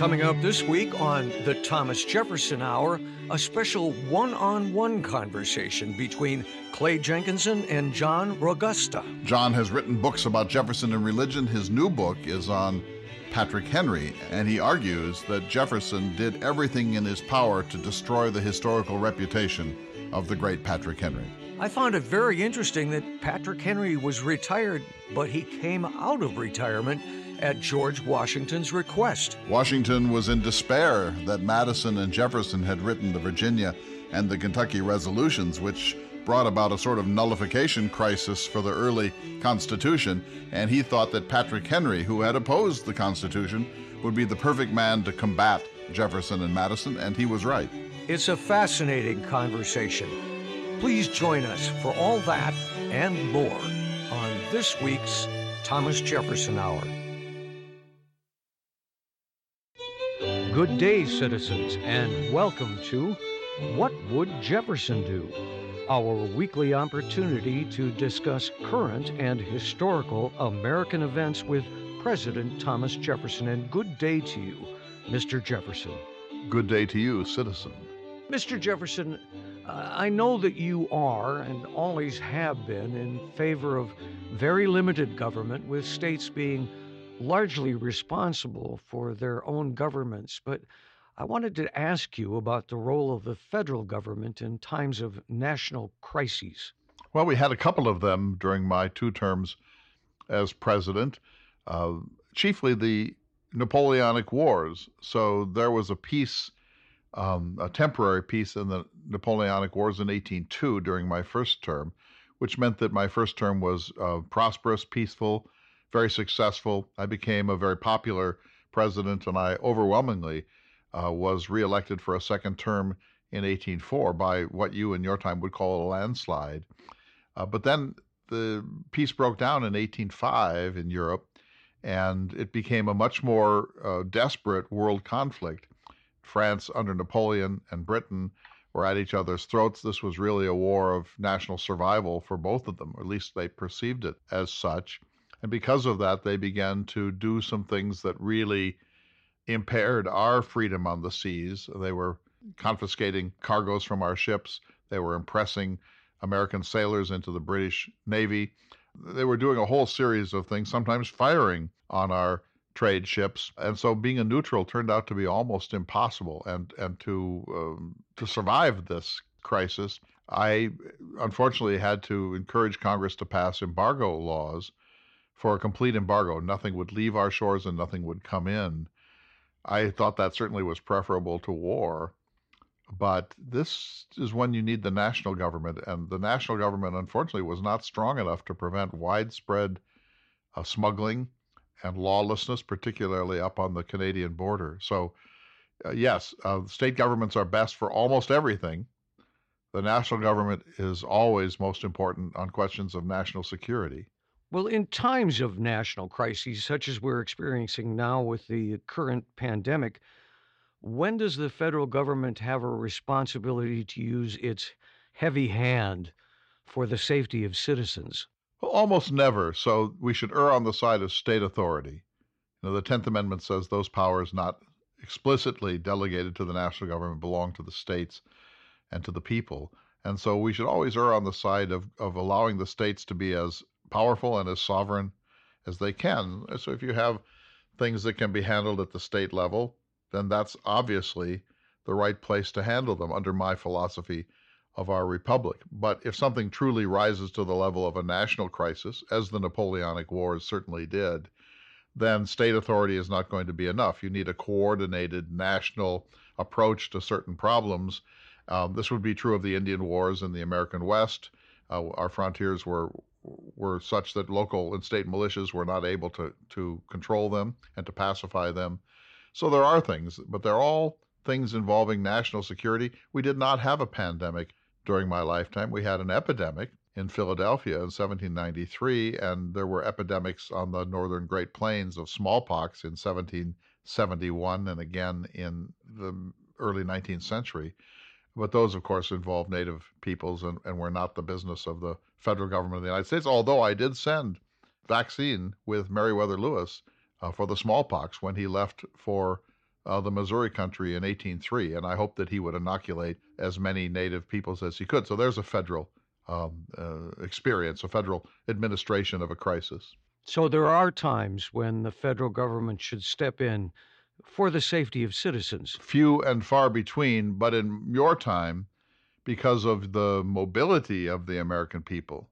Coming up this week on the Thomas Jefferson Hour, a special one-on-one conversation between Clay Jenkinson and John Ragosta. John has written books about Jefferson and religion. His new book is on Patrick Henry, and he argues that Jefferson did everything in his power to destroy the historical reputation of the great Patrick Henry. I found it very interesting that Patrick Henry was retired, but he came out of retirement at George Washington's request. Washington was in despair that Madison and Jefferson had written the Virginia and the Kentucky Resolutions, which brought about a sort of nullification crisis for the early Constitution, and he thought that Patrick Henry, who had opposed the Constitution, would be the perfect man to combat Jefferson and Madison, and he was right. It's a fascinating conversation. Please join us for all that and more on this week's Thomas Jefferson Hour. Good day, citizens, and welcome to What Would Jefferson Do?, our weekly opportunity to discuss current and historical American events with President Thomas Jefferson. And good day to you, Mr. Jefferson. Good day to you, citizen. Mr. Jefferson, I know that you are and always have been in favor of very limited government, with states being largely responsible for their own governments, but I wanted to ask you about the role of the federal government in times of national crises. Well, we had a couple of them during my two terms as president, chiefly the Napoleonic Wars. So there was a peace, a temporary peace in the Napoleonic Wars in 1802 during my first term, which meant that my first term was prosperous, peaceful, very successful. I became a very popular president, and I overwhelmingly was reelected for a second term in 1804 by what you in your time would call a landslide. But then the peace broke down in 1805 in Europe, and it became a much more desperate world conflict. France under Napoleon and Britain were at each other's throats. This was really a war of national survival for both of them, or at least they perceived it as such. And because of that, they began to do some things that really impaired our freedom on the seas. They were confiscating cargoes from our ships. They were impressing American sailors into the British Navy. They were doing a whole series of things, sometimes firing on our trade ships. And so being a neutral turned out to be almost impossible. And to survive this crisis, I unfortunately had to encourage Congress to pass embargo laws for a complete embargo. Nothing would leave our shores and nothing would come in. I thought that certainly was preferable to war, but this is when you need the national government, and the national government, unfortunately, was not strong enough to prevent widespread smuggling and lawlessness, particularly up on the Canadian border. So, yes, state governments are best for almost everything. The national government is always most important on questions of national security. Well, in times of national crises, such as we're experiencing now with the current pandemic, when does the federal government have a responsibility to use its heavy hand for the safety of citizens? Well, almost never. So we should err on the side of state authority. You know, the 10th Amendment says those powers not explicitly delegated to the national government belong to the states and to the people. And so we should always err on the side of allowing the states to be as powerful and as sovereign as they can. So if you have things that can be handled at the state level, then that's obviously the right place to handle them under my philosophy of our republic. But if something truly rises to the level of a national crisis, as the Napoleonic Wars certainly did, then state authority is not going to be enough. You need a coordinated national approach to certain problems. This would be true of the Indian Wars in the American West. Our frontiers were such that local and state militias were not able to control them and to pacify them. So there are things, but they're all things involving national security. We did not have a pandemic during my lifetime. We had an epidemic in Philadelphia in 1793, and there were epidemics on the northern Great Plains of smallpox in 1771 and again in the early 19th century. But those, of course, involved native peoples and were not the business of the federal government of the United States, although I did send vaccine with Meriwether Lewis for the smallpox when he left for the Missouri country in 1803, and I hope that he would inoculate as many native peoples as he could. So there's a federal experience, a federal administration of a crisis. So there are times when the federal government should step in for the safety of citizens. Few and far between, but in your time, because of the mobility of the American people,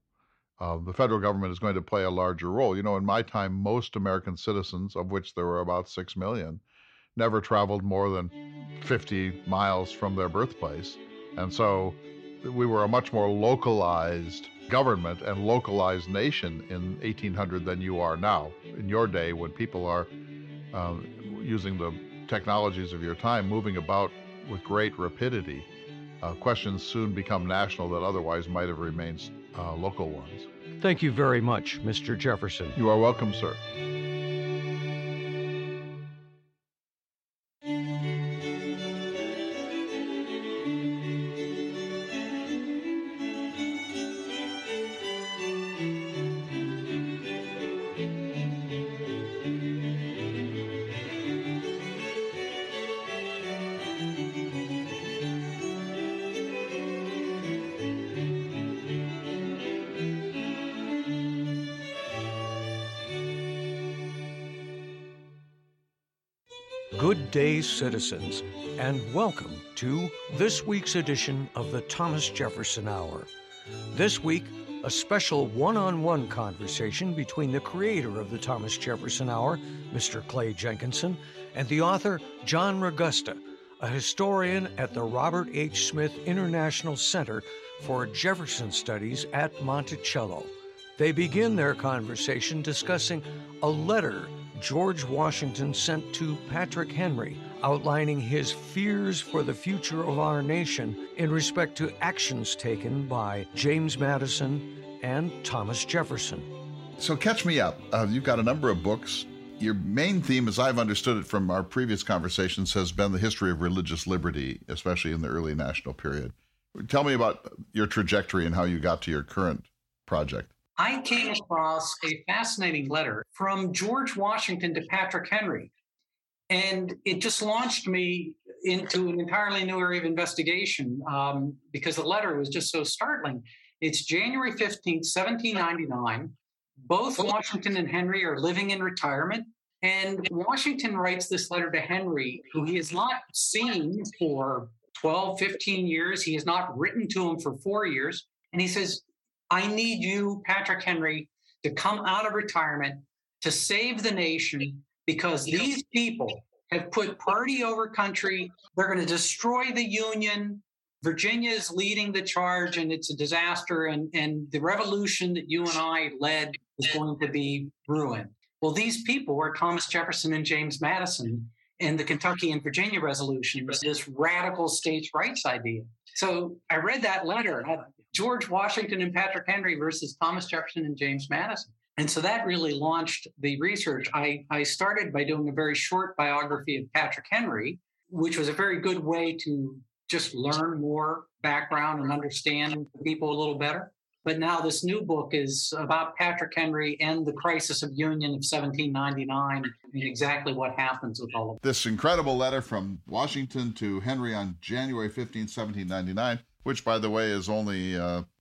the federal government is going to play a larger role. You know, in my time, most American citizens, of which there were about 6 million, never traveled more than 50 miles from their birthplace. And so we were a much more localized government and localized nation in 1800 than you are now. In your day, when people are using the technologies of your time, moving about with great rapidity, questions soon become national that otherwise might have remained local ones. Thank you very much, Mr. Jefferson. You are welcome, sir. Good day, citizens, and welcome to this week's edition of the Thomas Jefferson Hour. This week, a special one-on-one conversation between the creator of the Thomas Jefferson Hour, Mr. Clay Jenkinson, and the author, John Ragosta, a historian at the Robert H. Smith International Center for Jefferson Studies at Monticello. They begin their conversation discussing a letter George Washington sent to Patrick Henry, outlining his fears for the future of our nation in respect to actions taken by James Madison and Thomas Jefferson. So catch me up. You've got a number of books. Your main theme, as I've understood it from our previous conversations, has been the history of religious liberty, especially in the early national period. Tell me about your trajectory and how you got to your current project. I came across a fascinating letter from George Washington to Patrick Henry, and it just launched me into an entirely new area of investigation because the letter was just so startling. It's January 15th, 1799. Both Washington and Henry are living in retirement, and Washington writes this letter to Henry, who he has not seen for 12, 15 years. He has not written to him for 4 years, and he says, I need you, Patrick Henry, to come out of retirement to save the nation because these people have put party over country. They're going to destroy the Union. Virginia is leading the charge, and it's a disaster, and the revolution that you and I led is going to be ruined. Well, these people were Thomas Jefferson and James Madison and the Kentucky and Virginia Resolutions, this radical states' rights idea. So I read that letter, George Washington and Patrick Henry versus Thomas Jefferson and James Madison. And so that really launched the research. I started by doing a very short biography of Patrick Henry, which was a very good way to just learn more background and understand people a little better. But now this new book is about Patrick Henry and the crisis of Union of 1799 and exactly what happens with all of this. This incredible letter from Washington to Henry on January 15, 1799, which, by the way, is only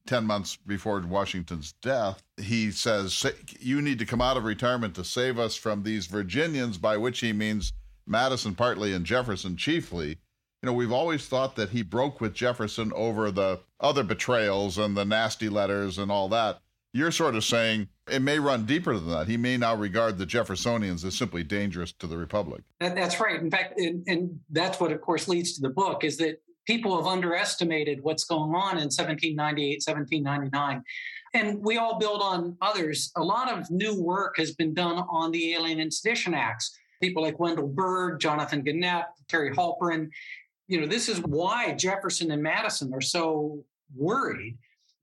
10 months before Washington's death. He says, you need to come out of retirement to save us from these Virginians, by which he means Madison partly and Jefferson chiefly. You know, we've always thought that he broke with Jefferson over the other betrayals and the nasty letters and all that. You're sort of saying it may run deeper than that. He may now regard the Jeffersonians as simply dangerous to the Republic. That's right. In fact, and that's what, of course, leads to the book, is that people have underestimated what's going on in 1798, 1799. And we all build on others. A lot of new work has been done on the Alien and Sedition Acts. People like Wendell Byrd, Jonathan Gannett, Terry Halperin. You know, this is why Jefferson and Madison are so worried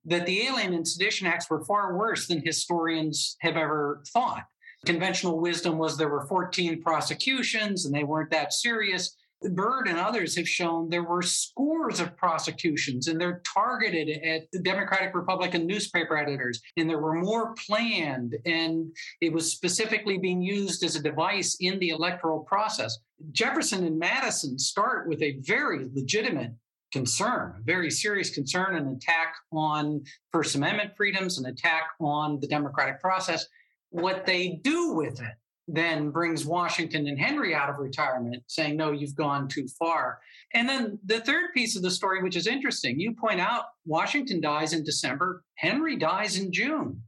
that the Alien and Sedition Acts were far worse than historians have ever thought. Conventional wisdom was there were 14 prosecutions and they weren't that serious. Byrd and others have shown there were scores of prosecutions, and they're targeted at the Democratic Republican newspaper editors, and there were more planned, and it was specifically being used as a device in the electoral process. Jefferson and Madison start with a very legitimate concern, a very serious concern, an attack on First Amendment freedoms, an attack on the democratic process. What they do with it then brings Washington and Henry out of retirement, saying, no, you've gone too far. And then the third piece of the story, which is interesting, you point out Washington dies in December, Henry dies in June.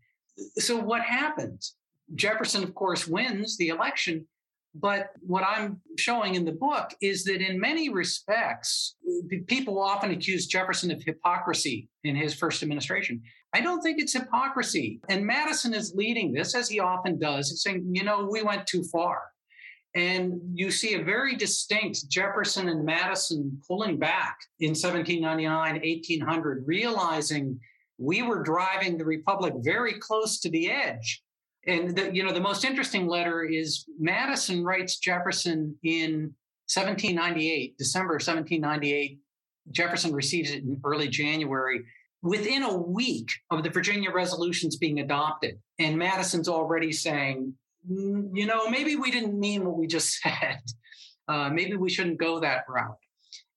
So what happens? Jefferson, of course, wins the election. But what I'm showing in the book is that in many respects, people often accuse Jefferson of hypocrisy in his first administration. I don't think it's hypocrisy. And Madison is leading this, as he often does, and saying, you know, we went too far. And you see a very distinct Jefferson and Madison pulling back in 1799, 1800, realizing we were driving the Republic very close to the edge. And the most interesting letter is Madison writes Jefferson in 1798, December of 1798. Jefferson receives it in early January, within a week of the Virginia Resolutions being adopted. And Madison's already saying, you know, maybe we didn't mean what we just said. Maybe we shouldn't go that route.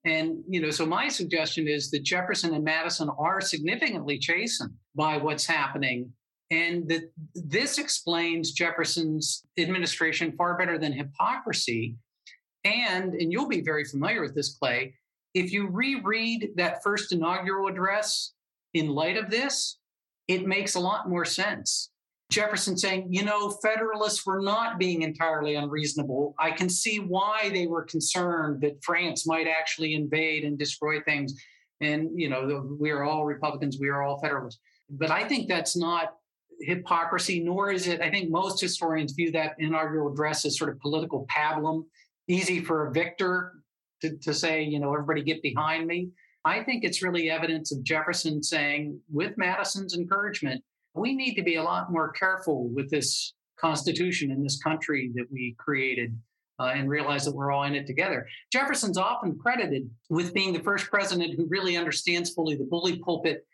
And, so my suggestion is that Jefferson and Madison are significantly chastened by what's happening, and that this explains Jefferson's administration far better than hypocrisy. And you'll be very familiar with this, Clay, if you reread that first inaugural address in light of this, it makes a lot more sense. Jefferson saying, Federalists were not being entirely unreasonable. I can see why they were concerned that France might actually invade and destroy things. And, we are all Republicans, we are all Federalists. But I think that's not hypocrisy, nor is it, I think most historians view that inaugural address as sort of political pablum, easy for a victor to say, everybody get behind me. I think it's really evidence of Jefferson saying, with Madison's encouragement, we need to be a lot more careful with this Constitution in this country that we created and realize that we're all in it together. Jefferson's often credited with being the first president who really understands fully the bully pulpit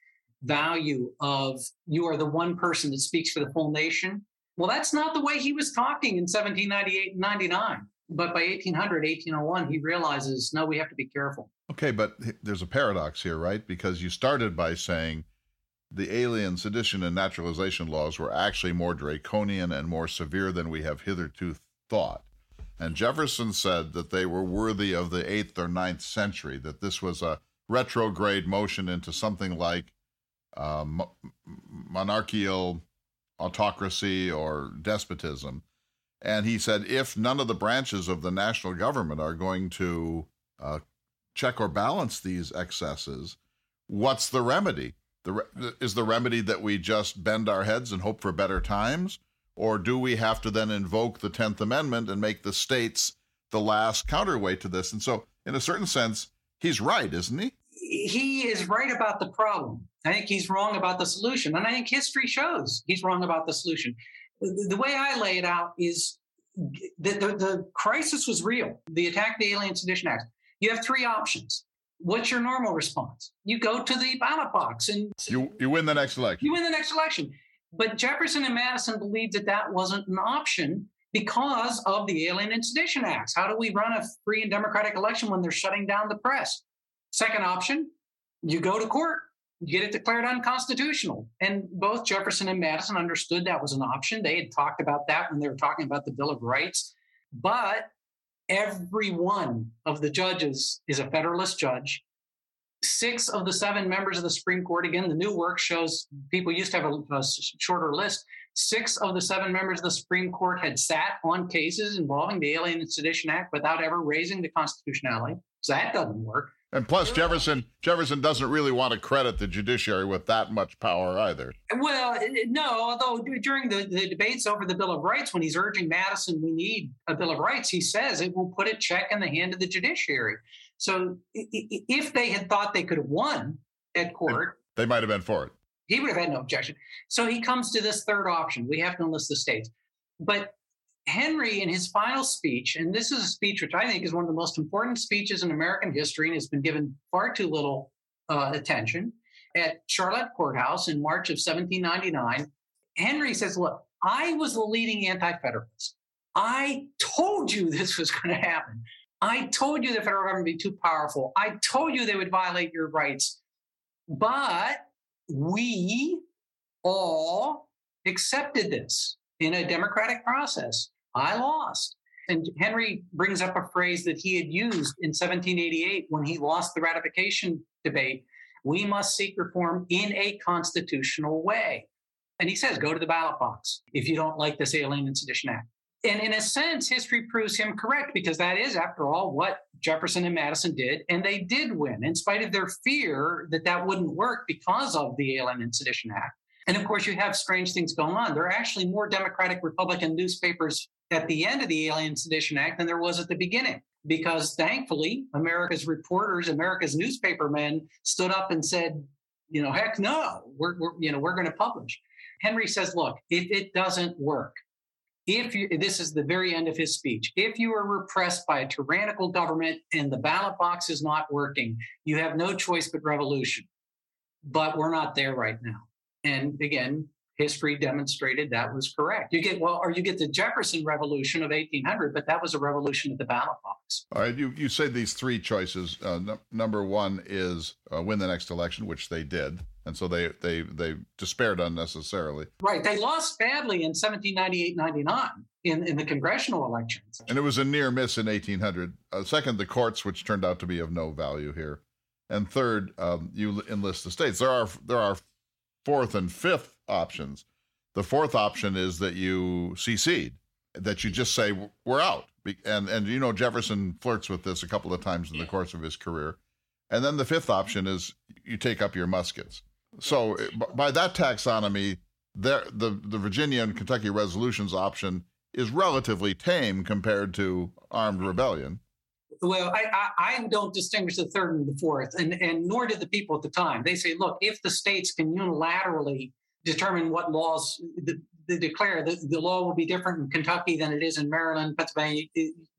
value of you are the one person that speaks for the whole nation. Well, that's not the way he was talking in 1798 and 99. But by 1800, 1801, he realizes, no, we have to be careful. Okay, but there's a paradox here, right? Because you started by saying the alien, sedition, and naturalization laws were actually more draconian and more severe than we have hitherto thought. And Jefferson said that they were worthy of the 8th or 9th century, that this was a retrograde motion into something like monarchical autocracy or despotism. And he said, if none of the branches of the national government are going to check or balance these excesses, what's the remedy? Is the remedy that we just bend our heads and hope for better times? Or do we have to then invoke the 10th Amendment and make the states the last counterweight to this? And so, in a certain sense, he's right, isn't he? He is right about the problem. I think he's wrong about the solution. And I think history shows he's wrong about the solution. The way I lay it out is that the crisis was real. The attack, the Alien Sedition Acts. You have three options. What's your normal response? You go to the ballot box and you win the next election. But Jefferson and Madison believed that that wasn't an option because of the Alien and Sedition Acts. How do we run a free and democratic election when they're shutting down the press? Second option, you go to court, you get it declared unconstitutional. And both Jefferson and Madison understood that was an option. They had talked about that when they were talking about the Bill of Rights. But every one of the judges is a Federalist judge. 6 of the 7 members of the Supreme Court, again, the new work shows people used to have a shorter list. 6 of the 7 members of the Supreme Court had sat on cases involving the Alien and Sedition Act without ever raising the constitutionality. So that doesn't work. And plus, Jefferson doesn't really want to credit the judiciary with that much power either. Well, no, although during the debates over the Bill of Rights, when he's urging Madison, we need a Bill of Rights, he says it will put a check in the hand of the judiciary. So if they had thought they could have won at court, they might have been for it. He would have had no objection. So he comes to this third option. We have to enlist the states. But Henry, in his final speech, and this is a speech which I think is one of the most important speeches in American history and has been given far too little attention, at Charlotte Courthouse in March of 1799, Henry says, look, I was the leading anti-federalist. I told you this was going to happen. I told you the federal government would be too powerful. I told you they would violate your rights. But we all accepted this in a democratic process. I lost. And Henry brings up a phrase that he had used in 1788 when he lost the ratification debate. We must seek reform in a constitutional way. And he says, go to the ballot box if you don't like this Alien and Sedition Act. And in a sense, history proves him correct, because that is, after all, what Jefferson and Madison did. And they did win, in spite of their fear that that wouldn't work because of the Alien and Sedition Act. And of course, you have strange things going on. There are actually more Democratic Republican newspapers at the end of the Alien and Sedition Act than there was at the beginning, because thankfully, America's reporters, America's newspapermen stood up and said, you know, heck no, we're going to publish. Henry says, look, if it doesn't work, this is the very end of his speech. If you are repressed by a tyrannical government and the ballot box is not working, you have no choice but revolution. But we're not there right now. And again, history demonstrated that was correct. You get the Jefferson Revolution of 1800, but that was a revolution at the ballot box. All right, you say these three choices. Number one is win the next election, which they did, and so they despaired unnecessarily. Right, they lost badly in 1798-99 in the congressional elections, and it was a near miss in 1800. Second, the courts, which turned out to be of no value here, and third, you enlist the states. There are fourth and fifth options. The fourth option is that you secede, that you just say, we're out. And you know, Jefferson flirts with this a couple of times in the course of his career. And then the fifth option is you take up your muskets. So by that taxonomy, the Virginia and Kentucky resolutions option is relatively tame compared to armed rebellion. Well, I don't distinguish the third and the fourth, and nor did the people at the time. They say, look, if the states can unilaterally determine what laws they declare. The law will be different in Kentucky than it is in Maryland, Pennsylvania.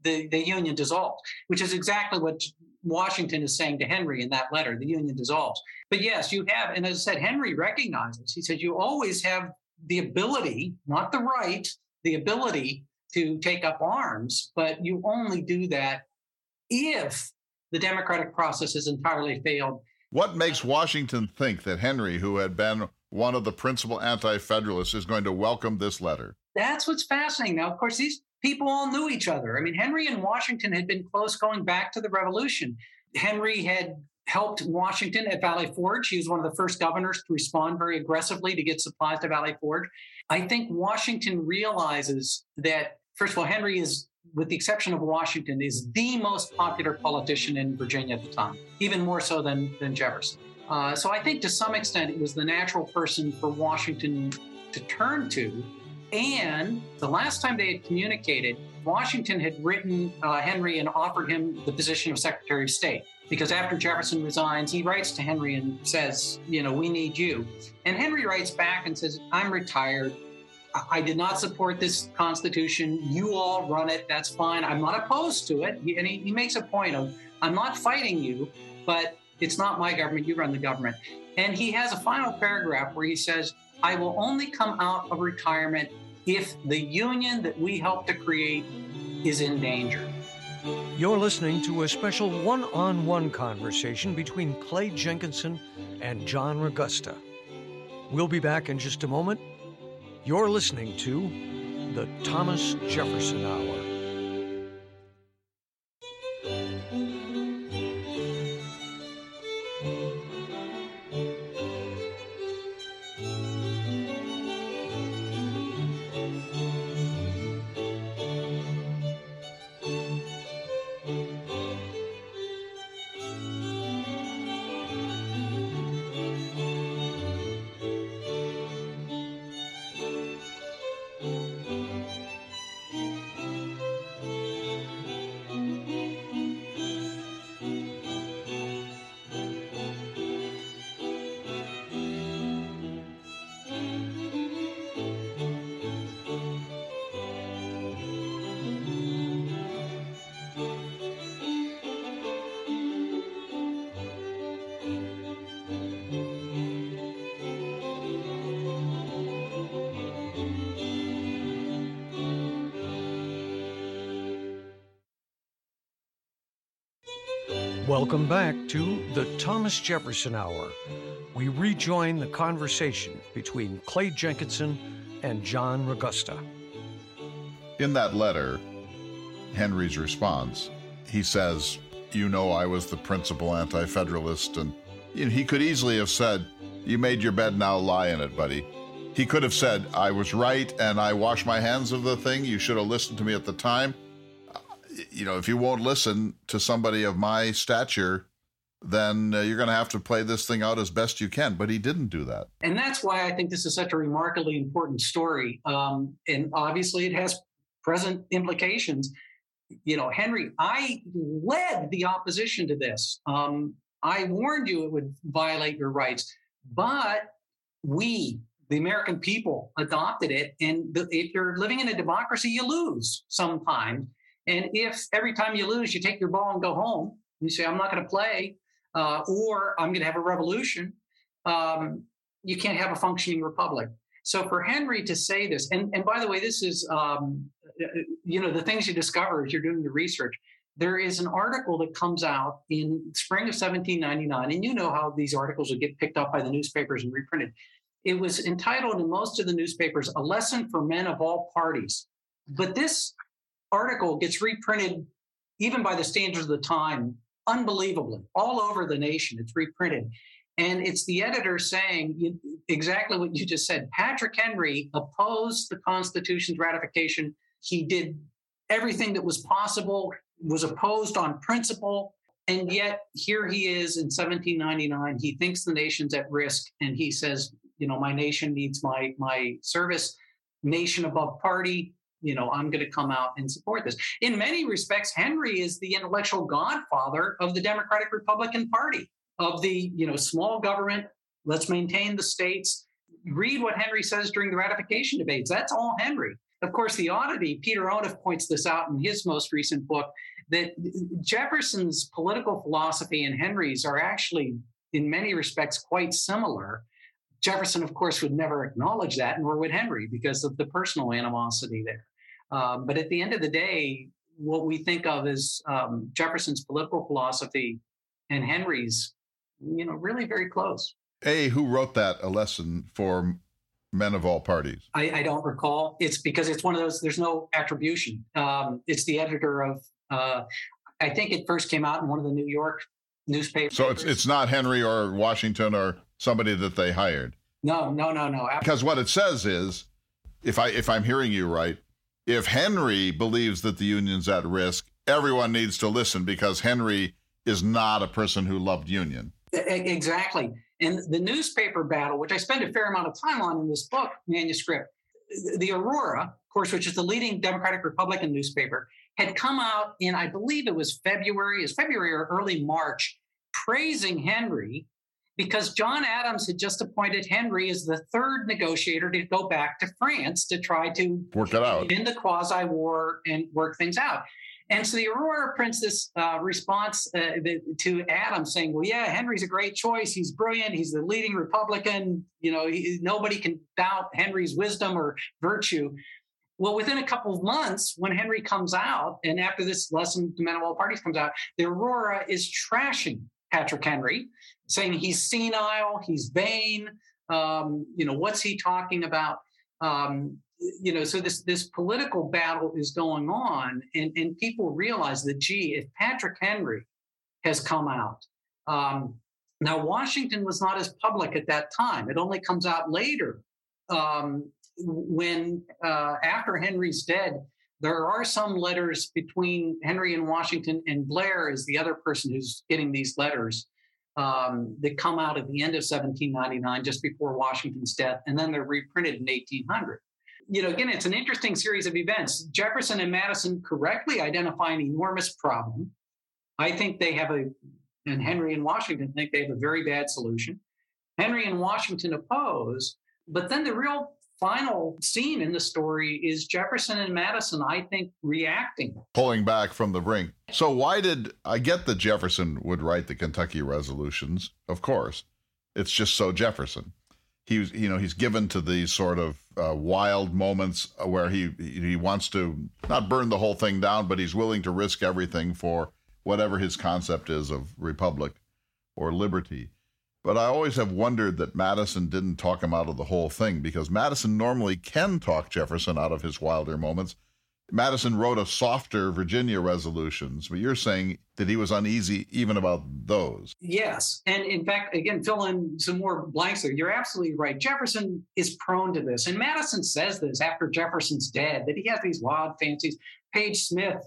The Union dissolves, which is exactly what Washington is saying to Henry in that letter. The Union dissolves. But yes, you have, and as I said, Henry recognizes, he says, you always have the ability, not the right, the ability to take up arms, but you only do that if the democratic process has entirely failed. What makes Washington think that Henry, who had been one of the principal anti-federalists, is going to welcome this letter? That's what's fascinating. Now, of course, these people all knew each other. I mean, Henry and Washington had been close going back to the Revolution. Henry had helped Washington at Valley Forge. He was one of the first governors to respond very aggressively to get supplies to Valley Forge. I think Washington realizes that, first of all, Henry is, with the exception of Washington, is the most popular politician in Virginia at the time, even more so than Jefferson. So I think to some extent it was the natural person for Washington to turn to. And the last time they had communicated, Washington had written Henry and offered him the position of Secretary of State, because after Jefferson resigns, he writes to Henry and says, you know, we need you. And Henry writes back and says, I'm retired. I did not support this Constitution. You all run it. That's fine. I'm not opposed to it. And he makes a point of, I'm not fighting you, but it's not my government, you run the government. And he has a final paragraph where he says, I will only come out of retirement if the union that we helped to create is in danger. You're listening to a special one-on-one conversation between Clay Jenkinson and John Ragosta. We'll be back in just a moment. You're listening to the Thomas Jefferson Hour. Welcome back to the Thomas Jefferson Hour. We rejoin the conversation between Clay Jenkinson and John Ragosta. In that letter, Henry's response, he says, you know, I was the principal anti-federalist, and he could easily have said, you made your bed, now lie in it, buddy. He could have said, I was right, and I wash my hands of the thing. You should have listened to me at the time. You know, if you won't listen to somebody of my stature, then you're going to have to play this thing out as best you can. But he didn't do that. And that's why I think this is such a remarkably important story. And obviously it has present implications. You know, Henry, I led the opposition to this. I warned you it would violate your rights, but we, the American people, adopted it. And if you're living in a democracy, you lose sometimes. And if every time you lose, you take your ball and go home, and you say, I'm not going to play, or I'm going to have a revolution, you can't have a functioning republic. So for Henry to say this, and by the way, this is, you know, the things you discover as you're doing the research. There is an article that comes out in spring of 1799, and you know how these articles would get picked up by the newspapers and reprinted. It was entitled in most of the newspapers, A Lesson for Men of All Parties. But this article gets reprinted, even by the standards of the time, unbelievably, all over the nation. It's reprinted. And it's the editor saying exactly what you just said. Patrick Henry opposed the Constitution's ratification. He did everything that was possible, was opposed on principle. And yet here he is in 1799. He thinks the nation's at risk. And he says, you know, my nation needs my service, nation above party. You know, I'm going to come out and support this. In many respects, Henry is the intellectual godfather of the Democratic Republican Party, of the, you know, small government, let's maintain the states. Read what Henry says during the ratification debates. That's all Henry. Of course, the oddity, Peter Onuf points this out in his most recent book, that Jefferson's political philosophy and Henry's are actually, in many respects, quite similar. Jefferson, of course, would never acknowledge that, nor would Henry, because of the personal animosity there. But at the end of the day, what we think of as Jefferson's political philosophy and Henry's, you know, really very close. Who wrote that, A Lesson for Men of All Parties? I don't recall. It's because it's one of those, there's no attribution. It's the editor of, I think it first came out in one of the New York newspapers. So it's not Henry or Washington or somebody that they hired. No. Because what it says is, if I'm hearing you right, if Henry believes that the Union's at risk, everyone needs to listen because Henry is not a person who loved Union. Exactly. And the newspaper battle, which I spend a fair amount of time on in this book manuscript, the Aurora, of course, which is the leading Democratic Republican newspaper, had come out in, I believe it was February or early March, praising Henry because John Adams had just appointed Henry as the third negotiator to go back to France to try to work it out in the Quasi War and work things out. And so the Aurora prints this response to Adams saying, well, yeah, Henry's a great choice. He's brilliant. He's the leading Republican. You know, nobody can doubt Henry's wisdom or virtue. Well, within a couple of months, when Henry comes out, and after this Lesson to Men of All Parties comes out, the Aurora is trashing Patrick Henry, saying he's senile, he's vain, you know, what's he talking about? You know, so this political battle is going on, and people realize that, gee, if Patrick Henry has come out. Now, Washington was not as public at that time. It only comes out later when, after Henry's dead, there are some letters between Henry and Washington, and Blair is the other person who's getting these letters that come out at the end of 1799, just before Washington's death, and then they're reprinted in 1800. You know, again, it's an interesting series of events. Jefferson and Madison correctly identify an enormous problem. I think they have and Henry and Washington think they have a very bad solution. Henry and Washington oppose, but then the real final scene in the story is Jefferson and Madison, I think, reacting. Pulling back from the brink. So I get that Jefferson would write the Kentucky Resolutions, of course. It's just so Jefferson. He's given to these sort of wild moments where he wants to not burn the whole thing down, but he's willing to risk everything for whatever his concept is of republic or liberty. But I always have wondered that Madison didn't talk him out of the whole thing, because Madison normally can talk Jefferson out of his wilder moments. Madison wrote a softer Virginia Resolutions, but you're saying that he was uneasy even about those. Yes. And in fact, again, fill in some more blanks there. You're absolutely right. Jefferson is prone to this. And Madison says this after Jefferson's dead, that he has these wild fancies. Page Smith,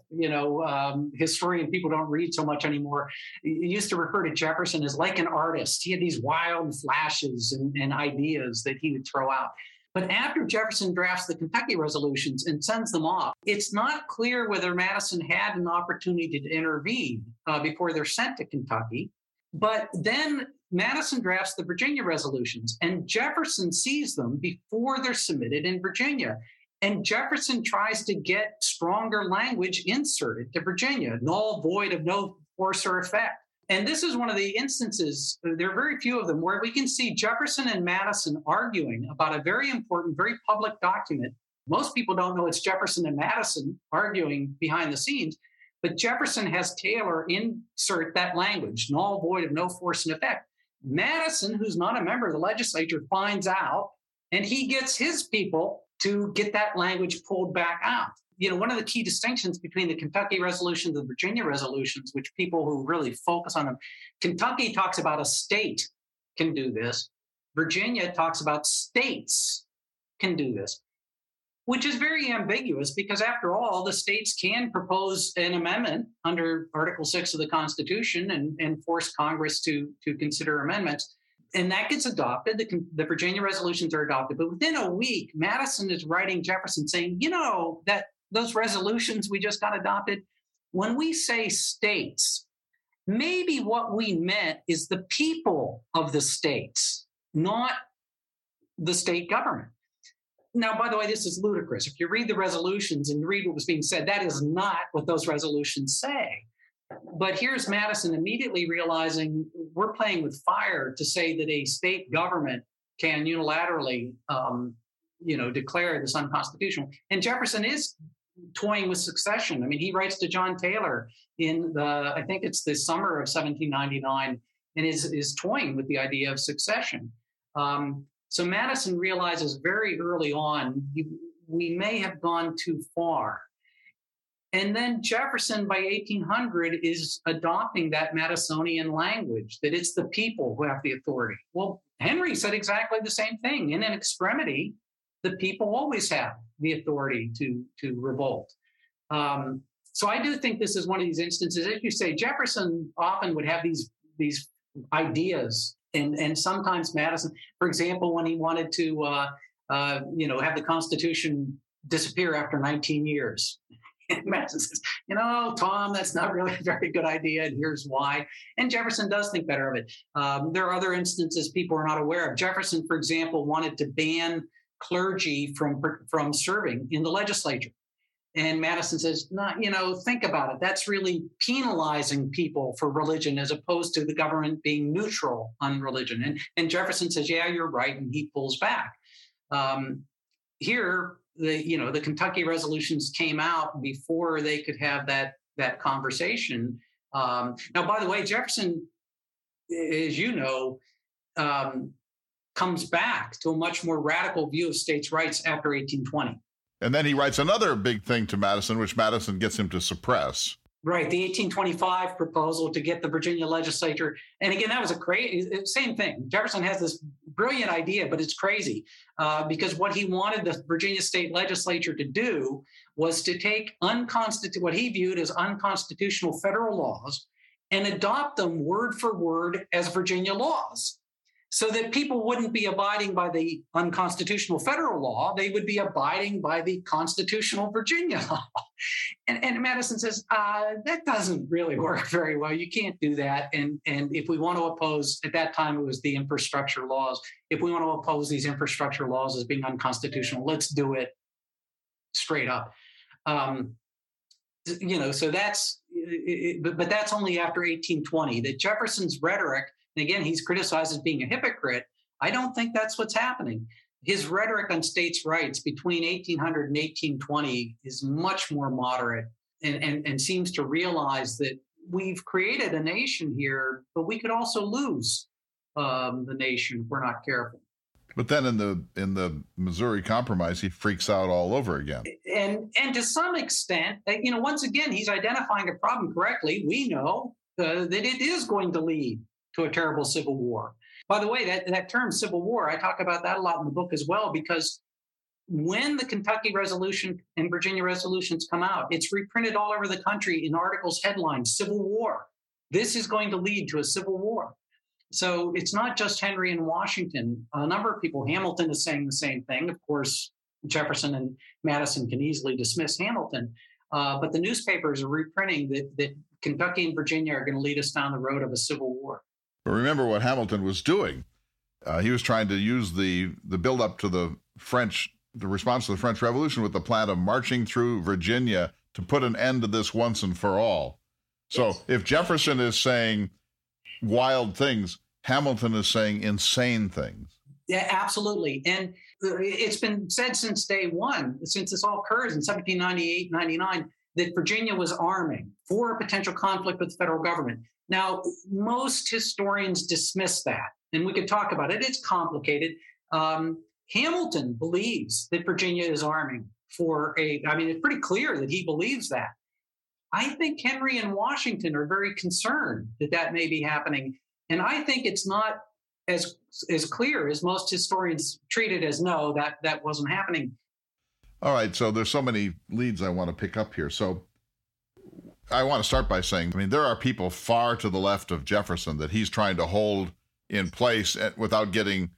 historian people don't read so much anymore, he used to refer to Jefferson as like an artist. He had these wild flashes and ideas that he would throw out. But after Jefferson drafts the Kentucky Resolutions and sends them off, it's not clear whether Madison had an opportunity to intervene before they're sent to Kentucky. But then Madison drafts the Virginia Resolutions, and Jefferson sees them before they're submitted in Virginia. And Jefferson tries to get stronger language inserted to Virginia, null, void of no force or effect. And this is one of the instances, there are very few of them, where we can see Jefferson and Madison arguing about a very important, very public document. Most people don't know it's Jefferson and Madison arguing behind the scenes, but Jefferson has Taylor insert that language, null, void of no force and effect. Madison, who's not a member of the legislature, finds out, and he gets his people to get that language pulled back out. One of the key distinctions between the Kentucky Resolutions and the Virginia Resolutions, which people who really focus on them, Kentucky talks about a state can do this. Virginia talks about states can do this, which is very ambiguous because, after all, the states can propose an amendment under Article 6 of the Constitution and force Congress to consider amendments. And that gets adopted. The Virginia Resolutions are adopted. But within a week, Madison is writing Jefferson saying, that those resolutions we just got adopted, when we say states, maybe what we meant is the people of the states, not the state government. Now, by the way, this is ludicrous. If you read the resolutions and read what was being said, that is not what those resolutions say. But here's Madison immediately realizing we're playing with fire to say that a state government can unilaterally, declare this unconstitutional. And Jefferson is toying with succession. I mean, he writes to John Taylor in the summer of 1799, and is toying with the idea of succession. So Madison realizes very early on, we may have gone too far. And then Jefferson, by 1800, is adopting that Madisonian language, that it's the people who have the authority. Well, Henry said exactly the same thing. In an extremity, the people always have the authority to revolt. So I do think this is one of these instances. As you say, Jefferson often would have these ideas, and sometimes Madison, for example, when he wanted to have the Constitution disappear after 19 years. And Madison says, Tom, that's not really a very good idea, and here's why. And Jefferson does think better of it. There are other instances people are not aware of. Jefferson, for example, wanted to ban clergy from serving in the legislature. And Madison says, think about it. That's really penalizing people for religion as opposed to the government being neutral on religion. And Jefferson says, yeah, you're right, and he pulls back. Here... The Kentucky Resolutions came out before they could have that conversation. Now, by the way, Jefferson, as you know, comes back to a much more radical view of states' rights after 1820. And then he writes another big thing to Madison, which Madison gets him to suppress. Right, the 1825 proposal to get the Virginia legislature. And again, that was a crazy, same thing. Jefferson has this brilliant idea, but it's crazy because what he wanted the Virginia state legislature to do was to take what he viewed as unconstitutional federal laws and adopt them word for word as Virginia laws, so that people wouldn't be abiding by the unconstitutional federal law. They would be abiding by the constitutional Virginia law. And Madison says, that doesn't really work very well. You can't do that. And if we want to oppose, at that time it was the infrastructure laws, if we want to oppose these infrastructure laws as being unconstitutional, let's do it straight up. So that's, but that's only after 1820 that Jefferson's rhetoric. And again, he's criticized as being a hypocrite. I don't think that's what's happening. His rhetoric on states' rights between 1800 and 1820 is much more moderate and seems to realize that, we've created a nation here, but we could also lose the nation if we're not careful. But then in the Missouri Compromise, he freaks out all over again. And to some extent, you know, once again, he's identifying a problem correctly. We know that it is going to lead to a terrible civil war. By the way, that term civil war, I talk about that a lot in the book as well, because when the Kentucky Resolution and Virginia Resolutions come out, it's reprinted all over the country in articles headlined Civil War. This is going to lead to a civil war. So it's not just Henry and Washington. A number of people, Hamilton is saying the same thing. Of course, Jefferson and Madison can easily dismiss Hamilton. But the newspapers are reprinting that Kentucky and Virginia are going to lead us down the road of a civil war. But remember what Hamilton was doing. He was trying to use the buildup to the response to the French Revolution with the plan of marching through Virginia to put an end to this once and for all. So yes. If Jefferson is saying wild things, Hamilton is saying insane things. Yeah, absolutely. And it's been said since day one, since this all occurs in 1798, 99, that Virginia was arming for a potential conflict with the federal government. Now, most historians dismiss that, and we could talk about it. It's complicated. Hamilton believes that Virginia is arming it's pretty clear that he believes that. I think Henry and Washington are very concerned that may be happening. And I think it's not as clear as most historians treat it as no, that wasn't happening. All right, so there's so many leads I want to pick up here. So I want to start by saying, there are people far to the left of Jefferson that he's trying to hold in place without getting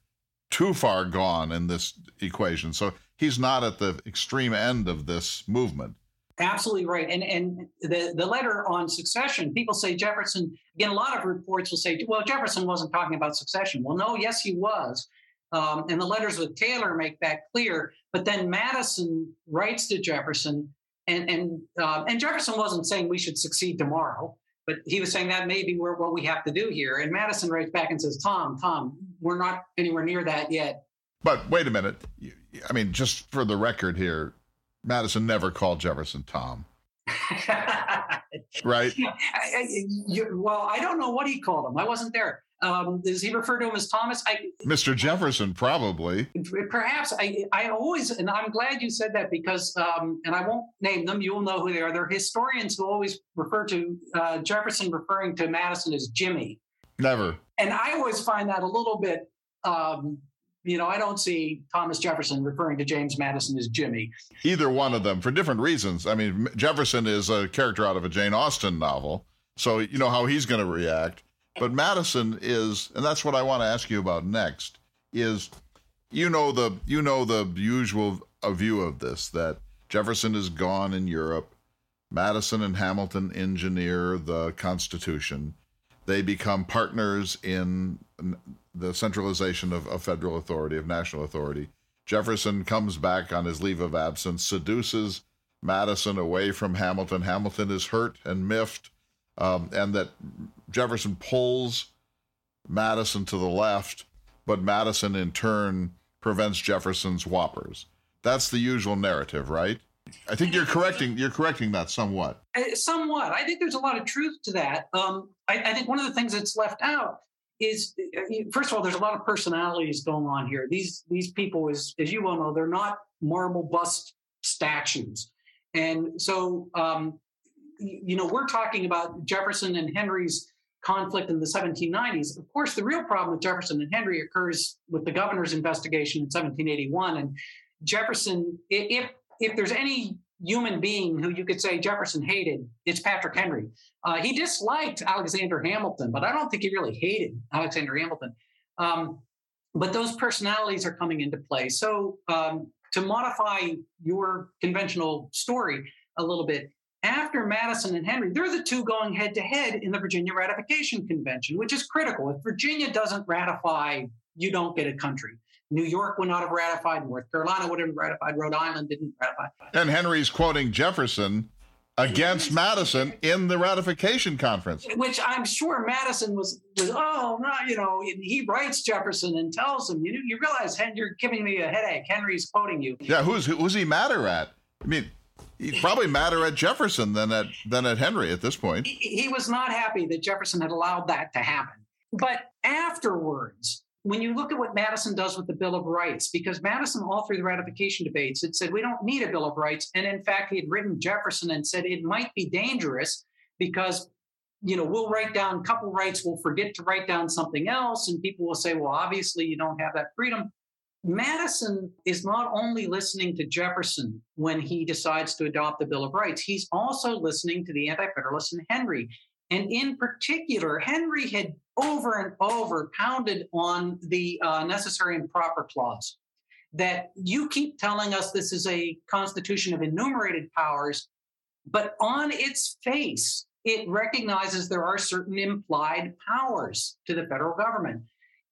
too far gone in this equation. So he's not at the extreme end of this movement. Absolutely right. And the letter on succession, people say Jefferson, again, a lot of reports will say, well, Jefferson wasn't talking about succession. Well, no, yes, he was. And the letters with Taylor make that clear. But then Madison writes to Jefferson, and Jefferson wasn't saying we should succeed tomorrow, but he was saying that may be what we have to do here. And Madison writes back and says, Tom, we're not anywhere near that yet. But wait a minute. Just for the record here, Madison never called Jefferson Tom. Right? I don't know what he called him. I wasn't there. Does he refer to him as Thomas? Mr. Jefferson, probably. Perhaps. I always, and I'm glad you said that because, and I won't name them, you'll know who they are. They're historians who always refer to Jefferson referring to Madison as Jimmy. Never. And I always find that a little bit... I don't see Thomas Jefferson referring to James Madison as Jimmy. Either one of them, for different reasons. Jefferson is a character out of a Jane Austen novel, so you know how he's going to react. But Madison is, and that's what I want to ask you about next, is the usual view of this, that Jefferson is gone in Europe, Madison and Hamilton engineer the Constitution, they become partners in the centralization of federal authority, of national authority. Jefferson comes back on his leave of absence, seduces Madison away from Hamilton. Hamilton is hurt and miffed, and that Jefferson pulls Madison to the left, but Madison in turn prevents Jefferson's whoppers. That's the usual narrative, right? I think you're correcting that somewhat. Somewhat. I think there's a lot of truth to that. I think one of the things that's left out is, first of all, there's a lot of personalities going on here. These people, as you well know, they're not marble bust statues. And so, we're talking about Jefferson and Henry's conflict in the 1790s. Of course, the real problem with Jefferson and Henry occurs with the governor's investigation in 1781. And Jefferson, if there's any human being who you could say Jefferson hated, it's Patrick Henry. He disliked Alexander Hamilton, but I don't think he really hated Alexander Hamilton. But those personalities are coming into play. So to modify your conventional story a little bit, after Madison and Henry, they're the two going head-to-head in the Virginia Ratification Convention, which is critical. If Virginia doesn't ratify, you don't get a country. New York would not have ratified. North Carolina would have ratified. Rhode Island didn't ratify. And Henry's quoting Jefferson against Madison in the ratification conference. Which I'm sure Madison was he writes Jefferson and tells him, you realize, Henry, you're giving me a headache. Henry's quoting you. Yeah, who's he madder at? He's probably madder at Jefferson than at Henry at this point. He was not happy that Jefferson had allowed that to happen. But afterwards, when you look at what Madison does with the Bill of Rights, because Madison, all through the ratification debates, had said, we don't need a Bill of Rights. And in fact, he had written Jefferson and said it might be dangerous because, you know, we'll write down a couple rights, we'll forget to write down something else. And people will say, well, obviously you don't have that freedom. Madison is not only listening to Jefferson when he decides to adopt the Bill of Rights, he's also listening to the Anti-Federalists and Henry. And in particular, Henry had over and over pounded on the Necessary and Proper Clause, that you keep telling us this is a constitution of enumerated powers, but on its face, it recognizes there are certain implied powers to the federal government.